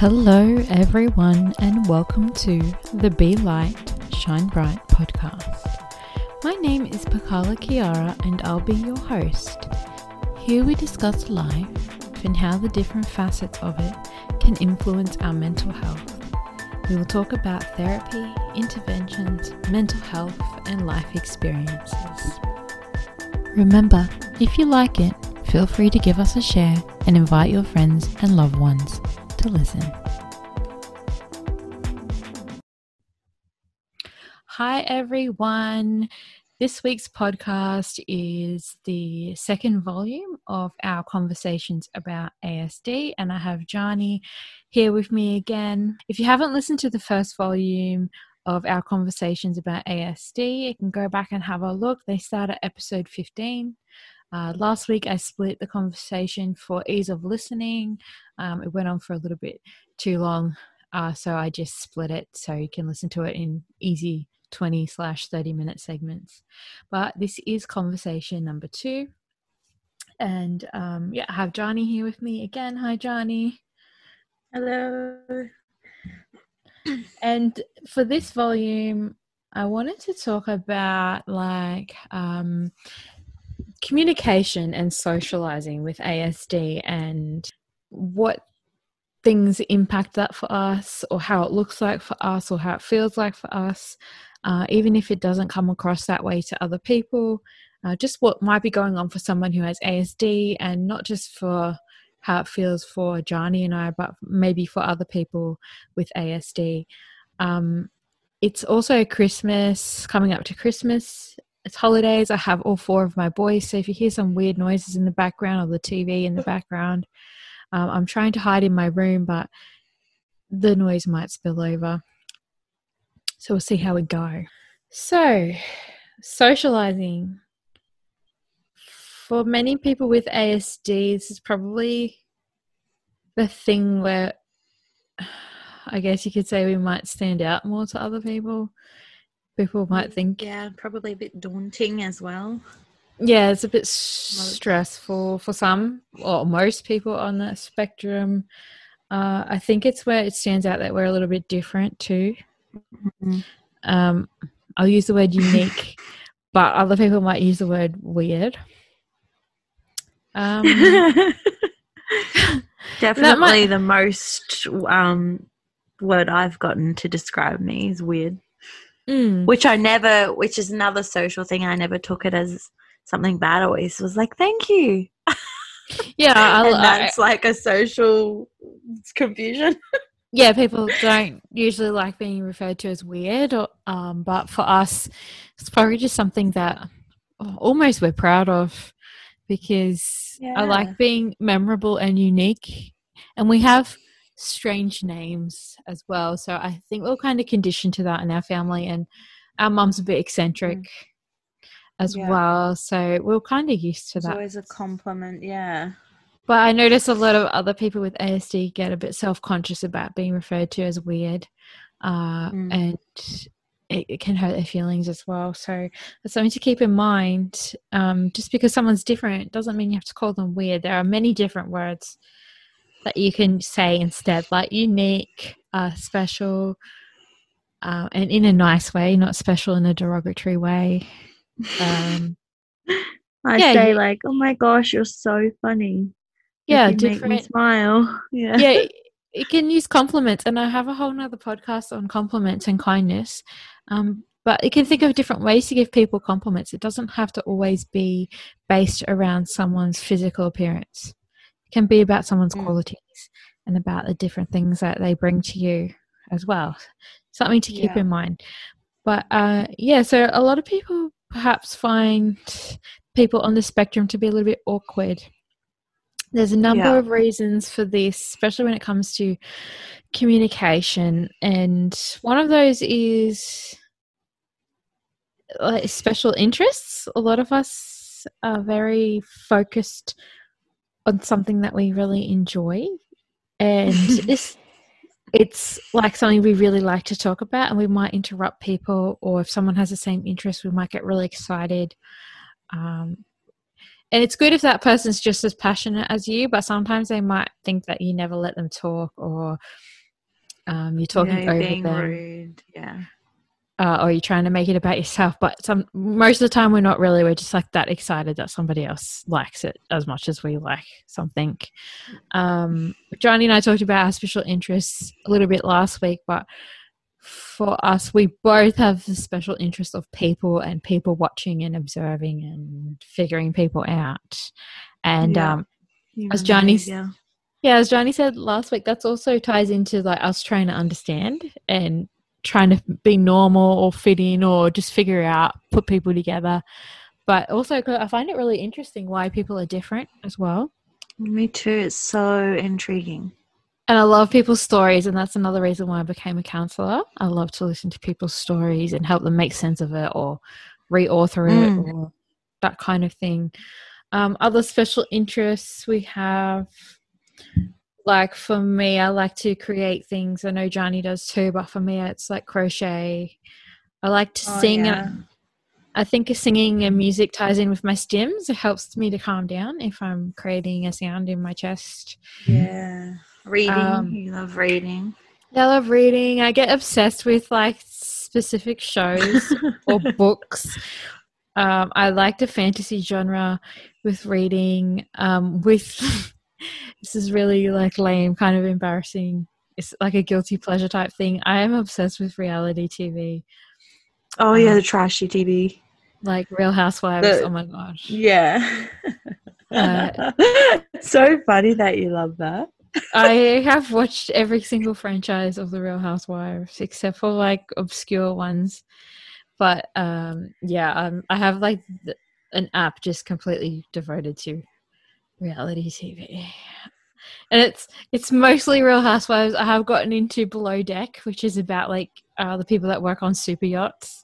Hello everyone and welcome to the Be Light, Shine Bright podcast. My name is Pakala Kiara and I'll be your host. Here we discuss life and how the different facets of it can influence our mental health. We will talk about therapy, interventions, mental health and life experiences. Remember, if you like it, feel free to give us a share and invite your friends and loved ones to listen. Hi everyone. This week's podcast is the second volume of our conversations about ASD, and I have Johnny here with me again. If you haven't listened to the first volume of our conversations about ASD, you can go back and have a look. They start at episode 15. Last week I split the conversation for ease of listening. It went on for a little bit too long, so I just split it so you can listen to it in easy 20/30 minute segments. But this is conversation number 2, and I have Johnny here with me again. Hi Johnny. Hello. And for this volume I wanted to talk about communication and socializing with ASD and what things impact that for us, or how it looks like for us, or how it feels like for us, even if it doesn't come across that way to other people, just what might be going on for someone who has ASD, and not just for how it feels for Johnny and I, but maybe for other people with ASD. It's also Christmas, coming up to Christmas. It's holidays. I have all 4 of my boys, so if you hear some weird noises in the background or the TV in the background, I'm trying to hide in my room, but the noise might spill over. So we'll see how we go. So, socializing. For many people with ASD, this is probably the thing where I guess you could say we might stand out more to other people. People might think, yeah, probably a bit daunting as well. Yeah, it's a bit stressful for some or most people on that spectrum. I think it's where it stands out that we're a little bit different too. Mm-hmm. I'll use the word unique, but other people might use the word weird. Definitely the most word I've gotten to describe me is weird. Mm. Which is another social thing. I never took it as something bad. I always was like, "Thank you." Yeah, and that's like a social confusion. Yeah, people don't usually like being referred to as weird, or, but for us, it's probably just something that almost we're proud of, because I like being memorable and unique, and we have strange names as well, so I think we're kind of conditioned to that in our family, and our mum's a bit eccentric as well, so we're kind of used to that. It's always a compliment. But I notice a lot of other people with ASD get a bit self-conscious about being referred to as weird, and it can hurt their feelings as well, so that's something to keep in mind. Just because someone's different doesn't mean you have to call them weird. There are many different words that you can say instead, like unique, special, and in a nice way, not special in a derogatory way. I say like, "Oh my gosh, you're so funny." Yeah, different. Make me smile. Yeah, you can use compliments, and I have a whole nother podcast on compliments and kindness. But you can think of different ways to give people compliments. It doesn't have to always be based around someone's physical appearance. Can be about someone's qualities and about the different things that they bring to you as well. Something to keep in mind. But so a lot of people perhaps find people on the spectrum to be a little bit awkward. There's a number of reasons for this, especially when it comes to communication. And one of those is like special interests. A lot of us are very focused on something that we really enjoy, and it's like something we really like to talk about, and we might interrupt people, or if someone has the same interest we might get really excited. And it's good if that person's just as passionate as you, but sometimes they might think that you never let them talk, or you're talking over them. Rude. Yeah. Or you're trying to make it about yourself, but most of the time we're not really. We're just like that excited that somebody else likes it as much as we like something. Johnny and I talked about our special interests a little bit last week, but for us, we both have the special interest of people and people watching and observing and figuring people out. And as Johnny said last week, that's also ties into like us trying to understand and trying to be normal or fit in or just figure out, put people together. But also I find it really interesting why people are different as well. Me too. It's so intriguing. And I love people's stories, and that's another reason why I became a counsellor. I love to listen to people's stories and help them make sense of it or reauthor it or that kind of thing. Other special interests we have, like for me, I like to create things. I know Johnny does too, but for me, it's like crochet. I like to sing. Yeah. I think singing and music ties in with my stims. It helps me to calm down if I'm creating a sound in my chest. Yeah. Reading. You love reading. I love reading. I get obsessed with like specific shows or books. I like the fantasy genre with reading, with... This is really like lame, kind of embarrassing. It's like a guilty pleasure type thing. I am obsessed with reality TV. Oh yeah, the trashy TV, like Real Housewives. Oh my gosh. Yeah. So funny that you love that. I have watched every single franchise of the Real Housewives except for like obscure ones. But I have like an app just completely devoted to reality TV, and it's mostly Real Housewives. I have gotten into Below Deck, which is about like the people that work on super yachts.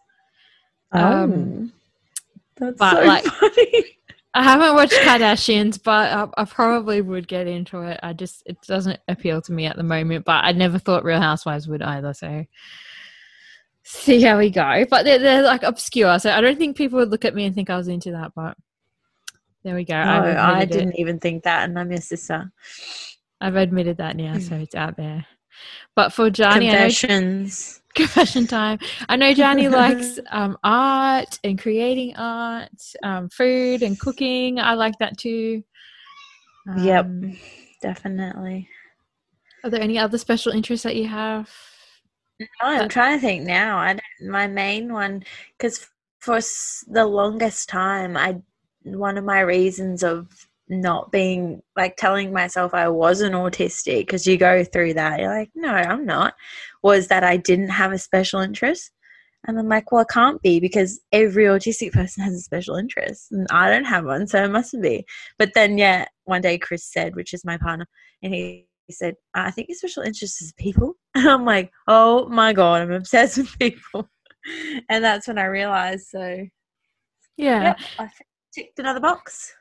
That's but, so like, funny. I haven't watched Kardashians, but I probably would get into it. It doesn't appeal to me at the moment, but I never thought Real Housewives would either. So see how we go. But they're like obscure, so I don't think people would look at me and think I was into that, but. There we go. No, I didn't even think that, and I'm your sister. I've admitted that now, so it's out there. But for Johnny, confession time. I know Johnny likes art and creating art, food and cooking. I like that too. Yep, definitely. Are there any other special interests that you have? No, I'm trying to think now. My main one, because for the longest time, one of my reasons of not being like telling myself I wasn't autistic, because you go through that, you're like, no, I'm not, was that I didn't have a special interest. And I'm like, well, I can't be, because every autistic person has a special interest and I don't have one, so it mustn't be. But then one day Chris said, which is my partner, and he said, I think your special interest is people. And I'm like, oh my God, I'm obsessed with people. And that's when I realized. So yeah, I think ticked another box.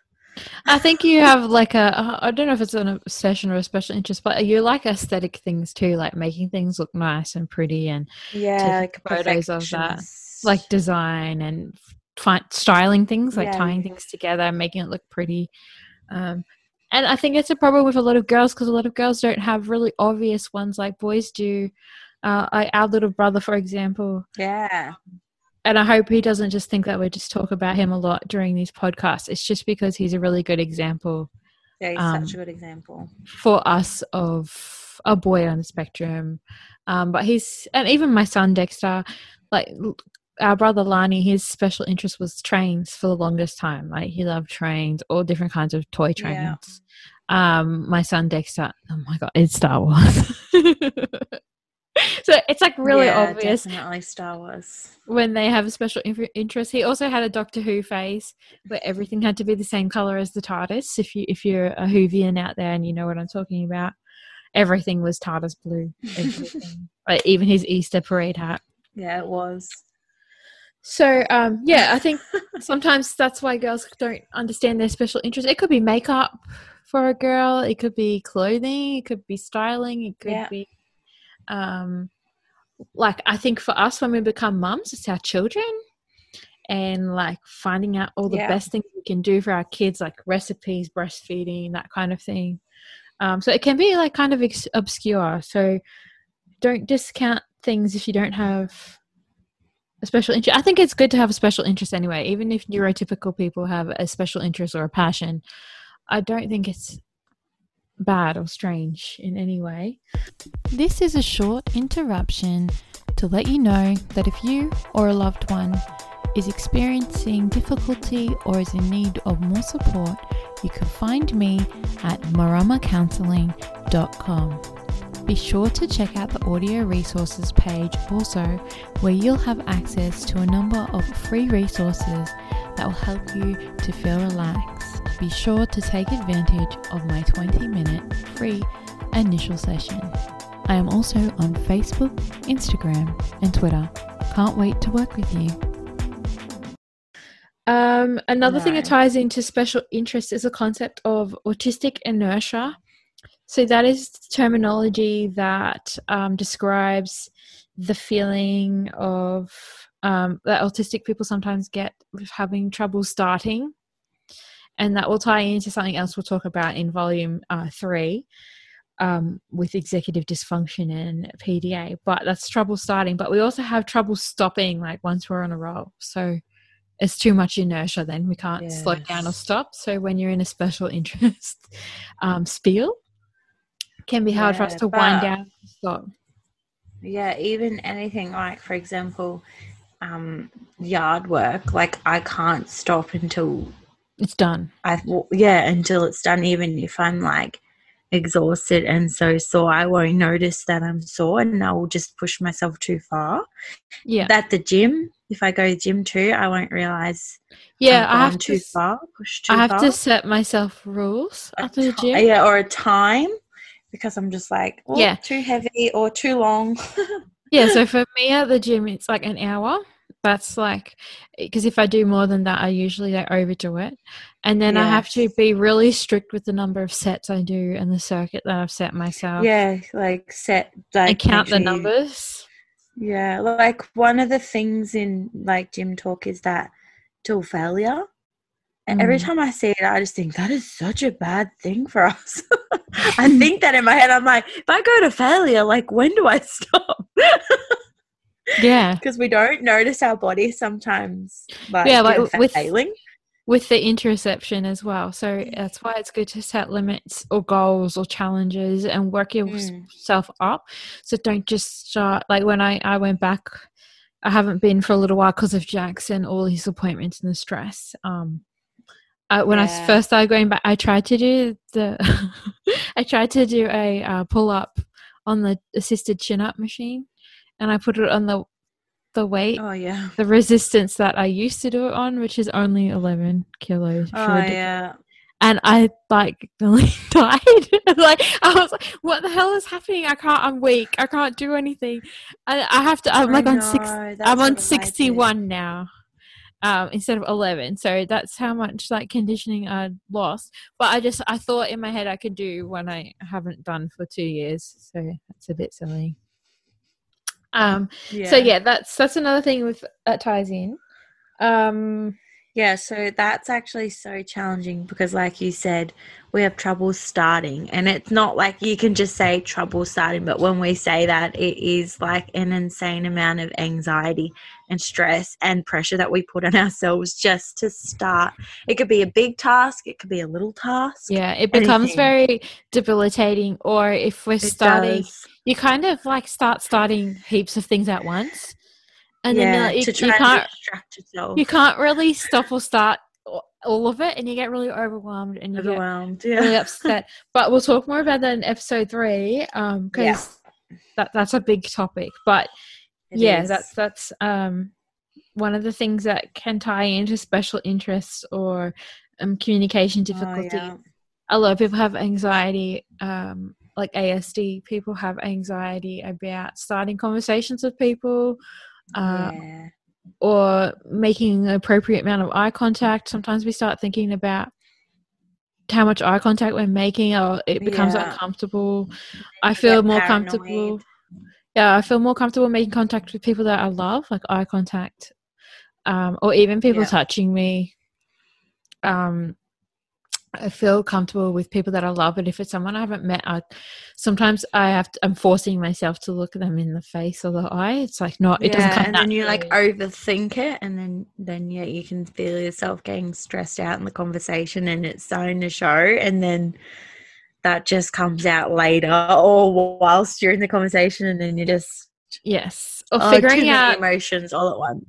I think you have like I don't know if it's an obsession or a special interest, but you like aesthetic things too, like making things look nice and pretty and taking photos of that, like design and styling things, like tying things together and making it look pretty. And I think it's a problem with a lot of girls, because a lot of girls don't have really obvious ones like boys do. Our little brother, for example. Yeah. And I hope he doesn't just think that we just talk about him a lot during these podcasts. It's just because he's a really good example. Yeah, he's such a good example for us of a boy on the spectrum. But and even my son Dexter, like our brother Lani, his special interest was trains for the longest time. Like he loved trains, all different kinds of toy trains. Yeah. My son Dexter, oh my God, it's Star Wars. So it's like really obvious. Definitely Star Wars. When they have a special interest. He also had a Doctor Who phase where everything had to be the same color as the TARDIS. If you're a Whovian out there and you know what I'm talking about, everything was TARDIS blue. Everything, like even his Easter parade hat. Yeah, it was. So I think sometimes that's why girls don't understand their special interest. It could be makeup for a girl. It could be clothing. It could be styling. It could be. I think for us, when we become mums, it's our children. and like finding out all the best things we can do for our kids, like recipes, breastfeeding, that kind of thing. So it can be like kind of obscure. So don't discount things if you don't have a special interest. I think it's good to have a special interest anyway, even if neurotypical people have a special interest or a passion. I don't think it's bad or strange in any way. This is a short interruption to let you know that if you or a loved one is experiencing difficulty or is in need of more support, you can find me at maramacounseling.com. Be sure to check out the audio resources page also, where you'll have access to a number of free resources that will help you to feel relaxed. Be sure to take advantage of my 20-minute free initial session. I am also on Facebook, Instagram, and Twitter. Can't wait to work with you. Another thing that ties into special interests is the concept of autistic inertia. So that is terminology that describes the feeling of that autistic people sometimes get with having trouble starting. And that will tie into something else we'll talk about in volume 3 with executive dysfunction and PDA. But that's trouble starting. But we also have trouble stopping, like once we're on a roll. So it's too much inertia then. We can't slow down or stop. So when you're in a special interest spiel, it can be hard for us to wind down and stop. Yeah, even anything like, for example, yard work. Like I can't stop until it's done. Until it's done. Even if I'm like exhausted and so sore, I won't notice that I'm sore and I'll just push myself too far. Yeah. At the gym, if I go to the gym too, I won't realize I have to set myself rules after the gym. Yeah, or a time, because I'm just like, too heavy or too long. So for me at the gym, it's like an hour. That's like, because if I do more than that, I usually overdo it. And then I have to be really strict with the number of sets I do and the circuit that I've set myself. Yeah, and count the numbers. Yeah, like one of the things in like gym talk is that till failure. And every time I see it, I just think that is such a bad thing for us. I think that in my head, I'm like, if I go to failure, like when do I stop? Yeah, because we don't notice our body sometimes. With the interoception as well. So that's why it's good to set limits or goals or challenges and work yourself up. So don't just start. Like when I went back, I haven't been for a little while because of Jax and all his appointments and the stress. I first started going back, I tried to do a pull up on the assisted chin up machine. And I put it on the weight, the resistance that I used to do it on, which is only 11 kilos. And I nearly died. I was like, what the hell is happening? I'm weak. I can't do anything. I'm on 61 now instead of 11. So that's how much conditioning I lost. But I thought in my head I could do when I haven't done for 2 years. So that's a bit silly. That's another thing that ties in. So that's actually so challenging because like you said, we have trouble starting, and it's not like you can just say trouble starting, but when we say that, it is like an insane amount of anxiety and stress and pressure that we put on ourselves just to start. It could be a big task, it could be a little task. Yeah, it becomes very debilitating. Or if we're starting, you kind of start starting heaps of things at once, and then you can't distract yourself. You can't really stop or start all of it, and you get really overwhelmed and you get really upset. But we'll talk more about that in episode 3 because that's a big topic. But that's one of the things that can tie into special interests or communication difficulty. A lot of people have anxiety, ASD people have anxiety about starting conversations with people or making an appropriate amount of eye contact. Sometimes we start thinking about how much eye contact we're making, or it becomes uncomfortable. I feel more comfortable making contact with people that I love, like eye contact. or even people touching me. I feel comfortable with people that I love, but if it's someone I haven't met, I'm forcing myself to look at them in the face or the eye. It's like it doesn't come and then you like overthink it, and then you can feel yourself getting stressed out in the conversation, and it's starting to show, and then that just comes out later or whilst you're in the conversation, and then you just figuring out emotions all at once.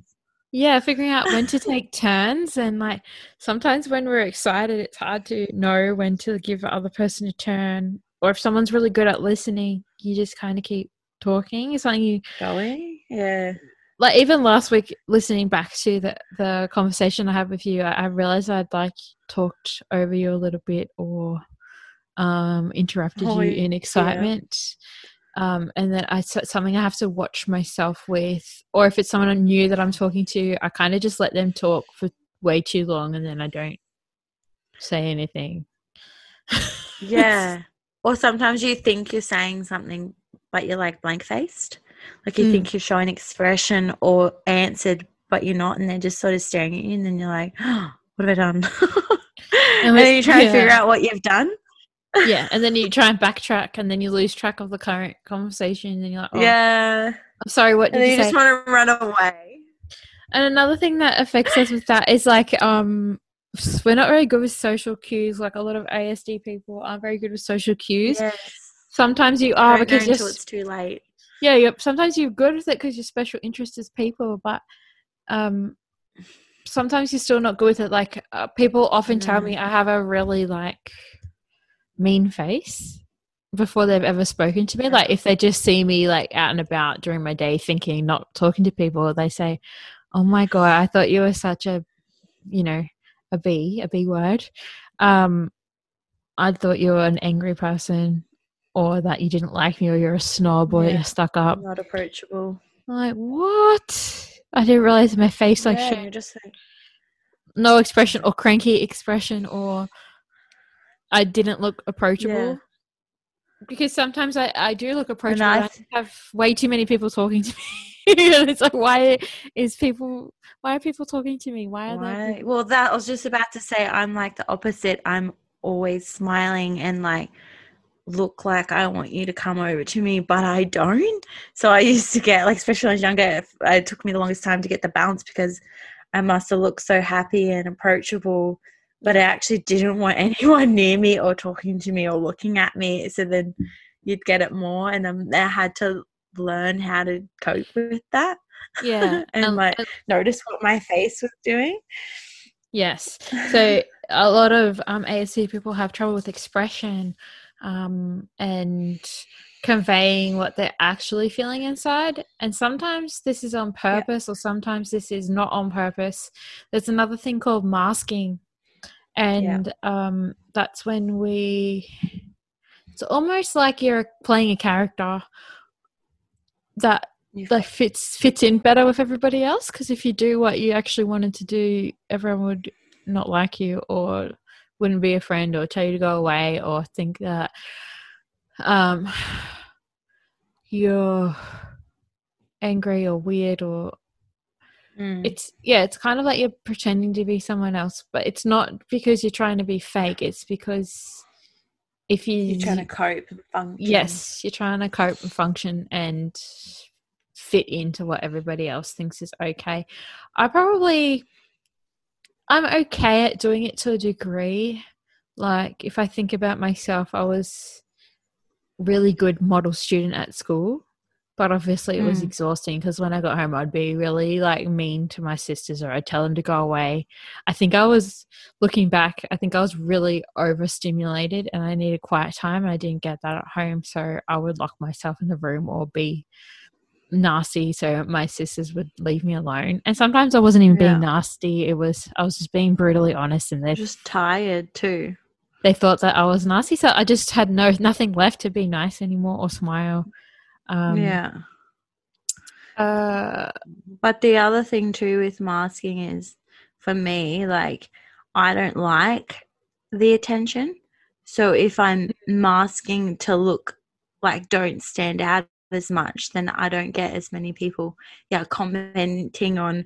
Yeah, figuring out when to take turns, and like sometimes when we're excited it's hard to know when to give the other person a turn, or if someone's really good at listening you just kind of keep talking. It's something you going. Yeah. Like even last week listening back to the conversation I had with you, I realised I'd like talked over you a little bit or interrupted you in excitement. Yeah. And then it's something I have to watch myself with, or if it's someone I knew that I'm talking to, I kind of just let them talk for way too long and then I don't say anything. Yeah. Or sometimes you think you're saying something but you're like blank-faced. Like you think you're showing expression or answered but you're not, and they're just sort of staring at you, and then you're like, oh, what have I done? And then you try to figure out what you've done. Yeah, and then you try and backtrack, and then you lose track of the current conversation, and then you're like, oh, yeah, I'm sorry, what did you say? And then you just want to run away. And another thing that affects us with that is like we're not very good with social cues. Like a lot of ASD people aren't very good with social cues. Yes. Sometimes you are because it's too late. Yeah, sometimes you're good with it because your special interest is people, but sometimes you're still not good with it. Like people often tell me I have a really like mean face before they've ever spoken to me. Like if they just see me like out and about during my day thinking, not talking to people, they say, oh my god, I thought you were such a B word, I thought you were an angry person, or that you didn't like me, or you're a snob, or you're stuck up, not approachable. I'm like, what? I didn't realize my face like showed just like no expression or cranky expression, or I didn't look approachable. Yeah. Because sometimes I do look approachable, and I have way too many people talking to me. And it's like, why are people talking to me? Why are they? Well, that I was just about to say, I'm like the opposite. I'm always smiling and like look like I want you to come over to me, but I don't. So I used to get like, especially when I was younger, it took me the longest time to get the balance because I must have looked so happy and approachable, but I actually didn't want anyone near me or talking to me or looking at me. So then you'd get it more, and I had to learn how to cope with that. Yeah. And notice what my face was doing. Yes. So a lot of ASD people have trouble with expression and conveying what they're actually feeling inside, and sometimes this is on purpose or sometimes this is not on purpose. There's another thing called masking. And that's when it's almost like you're playing a character that like fits in better with everybody else, because if you do what you actually wanted to do, everyone would not like you or wouldn't be a friend or tell you to go away or think that you're angry or weird or it's kind of like you're pretending to be someone else, but it's not because you're trying to be fake, it's because if you're trying to cope and function. Yes, you're trying to cope and function and fit into what everybody else thinks is okay. I'm okay at doing it to a degree. Like if I think about myself, I was really good model student at school. But obviously it was exhausting because when I got home I'd be really like mean to my sisters, or I'd tell them to go away. I think I was really overstimulated and I needed quiet time, and I didn't get that at home. So I would lock myself in the room or be nasty so my sisters would leave me alone. And sometimes I wasn't even being nasty. I was just being brutally honest, and they're just tired too. They thought that I was nasty. So I just had nothing left to be nice anymore or smile. But the other thing too with masking is, for me, like I don't like the attention. So if I'm masking to look like don't stand out as much, then I don't get as many people commenting on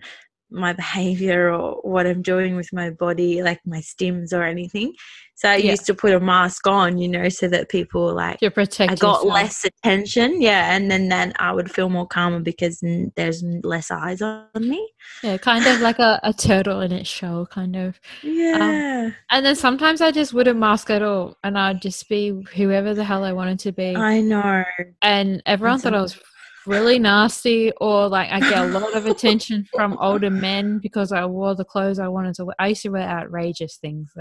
my behavior or what I'm doing with my body, like my stims or anything. So I used to put a mask on, you know, so that people were like, I got yourself. Less attention. Yeah. And then I would feel more calmer because there's less eyes on me. Yeah. Kind of like a turtle in its shell, kind of. Yeah. And then sometimes I just wouldn't mask at all. And I'd just be whoever the hell I wanted to be. I know. And everyone thought I was really nasty, or like I get a lot of attention from older men because I wore the clothes I wanted to wear. I used to wear outrageous things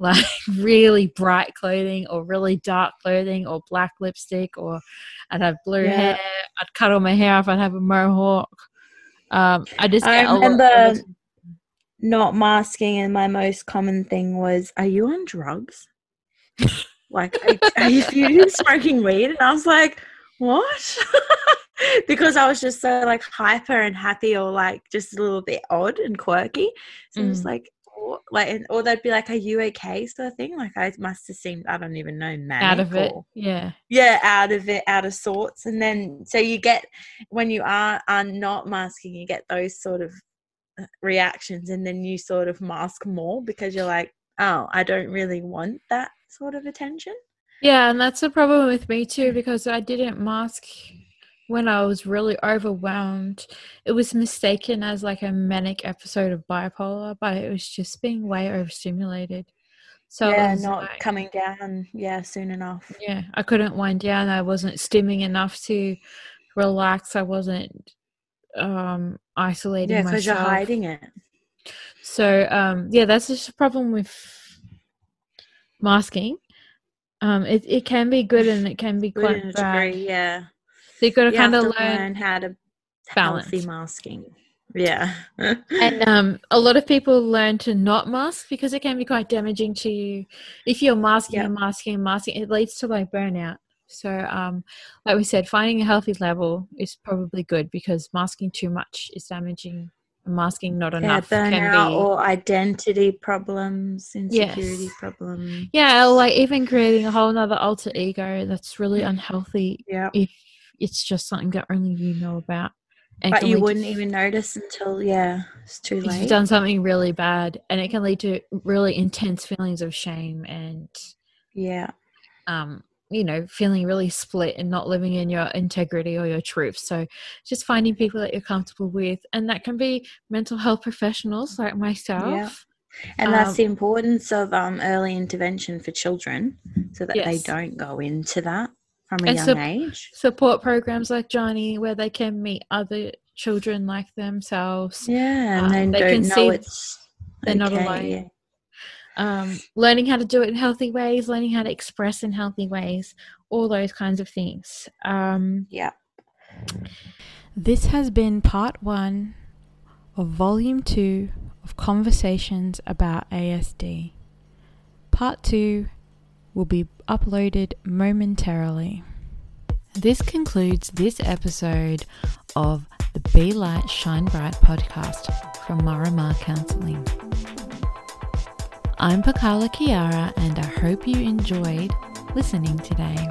like really bright clothing or really dark clothing or black lipstick, or I'd have blue hair, I'd cut all my hair off, I'd have a mohawk. I remember not masking, and my most common thing was, "Are you on drugs? Like, are you smoking weed?" And I was like, what? Because I was just so like hyper and happy, or like just a little bit odd and quirky. So I was like, oh, or they'd be like, "Are you okay?" sort of thing. Like I must have seemed, I don't even know, manic, out of it. Yeah, out of it, out of sorts. And then so you get, when you are not masking, you get those sort of reactions, and then you sort of mask more because you're like, oh, I don't really want that sort of attention. Yeah, and that's the problem with me too, because I didn't mask when I was really overwhelmed. It was mistaken as like a manic episode of bipolar, but it was just being way overstimulated. So yeah, not like, coming down, soon enough. Yeah, I couldn't wind down. I wasn't stimming enough to relax. I wasn't isolating myself. Yeah, because you're hiding it. So, that's just a problem with masking. It can be good and it can be quite bad. Degree, yeah. So you've got to kind of learn how to balance masking. Yeah. And a lot of people learn to not mask because it can be quite damaging to you. If you're masking and masking and masking, it leads to like burnout. So like we said, finding a healthy level is probably good, because masking too much is damaging. Masking not enough burnout, or identity problems, insecurity problems. Yeah, like even creating a whole nother alter ego that's really unhealthy if it's just something that only you know about. And but you wouldn't even notice until, it's too late. You've done something really bad, and it can lead to really intense feelings of shame and, you know, feeling really split and not living in your integrity or your truth. So just finding people that you're comfortable with, and that can be mental health professionals like myself. And that's the importance of early intervention for children, so that they don't go into that from a young age. Support programs like Johnny, where they can meet other children like themselves. Yeah, and then they don't can know see it's they're not alone. Yeah. Learning how to do it in healthy ways, learning how to express in healthy ways, all those kinds of things. This has been part 1 of volume 2 of Conversations about ASD. Part 2 will be uploaded momentarily. This concludes this episode of the Be Light, Shine Bright podcast from Marama Counseling. I'm Pakala Kiara, and I hope you enjoyed listening today.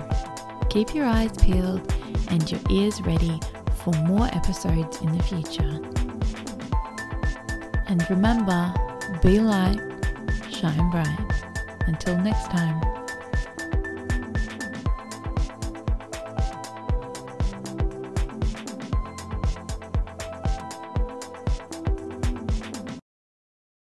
Keep your eyes peeled and your ears ready for more episodes in the future. And remember, be light, shine bright. Until next time.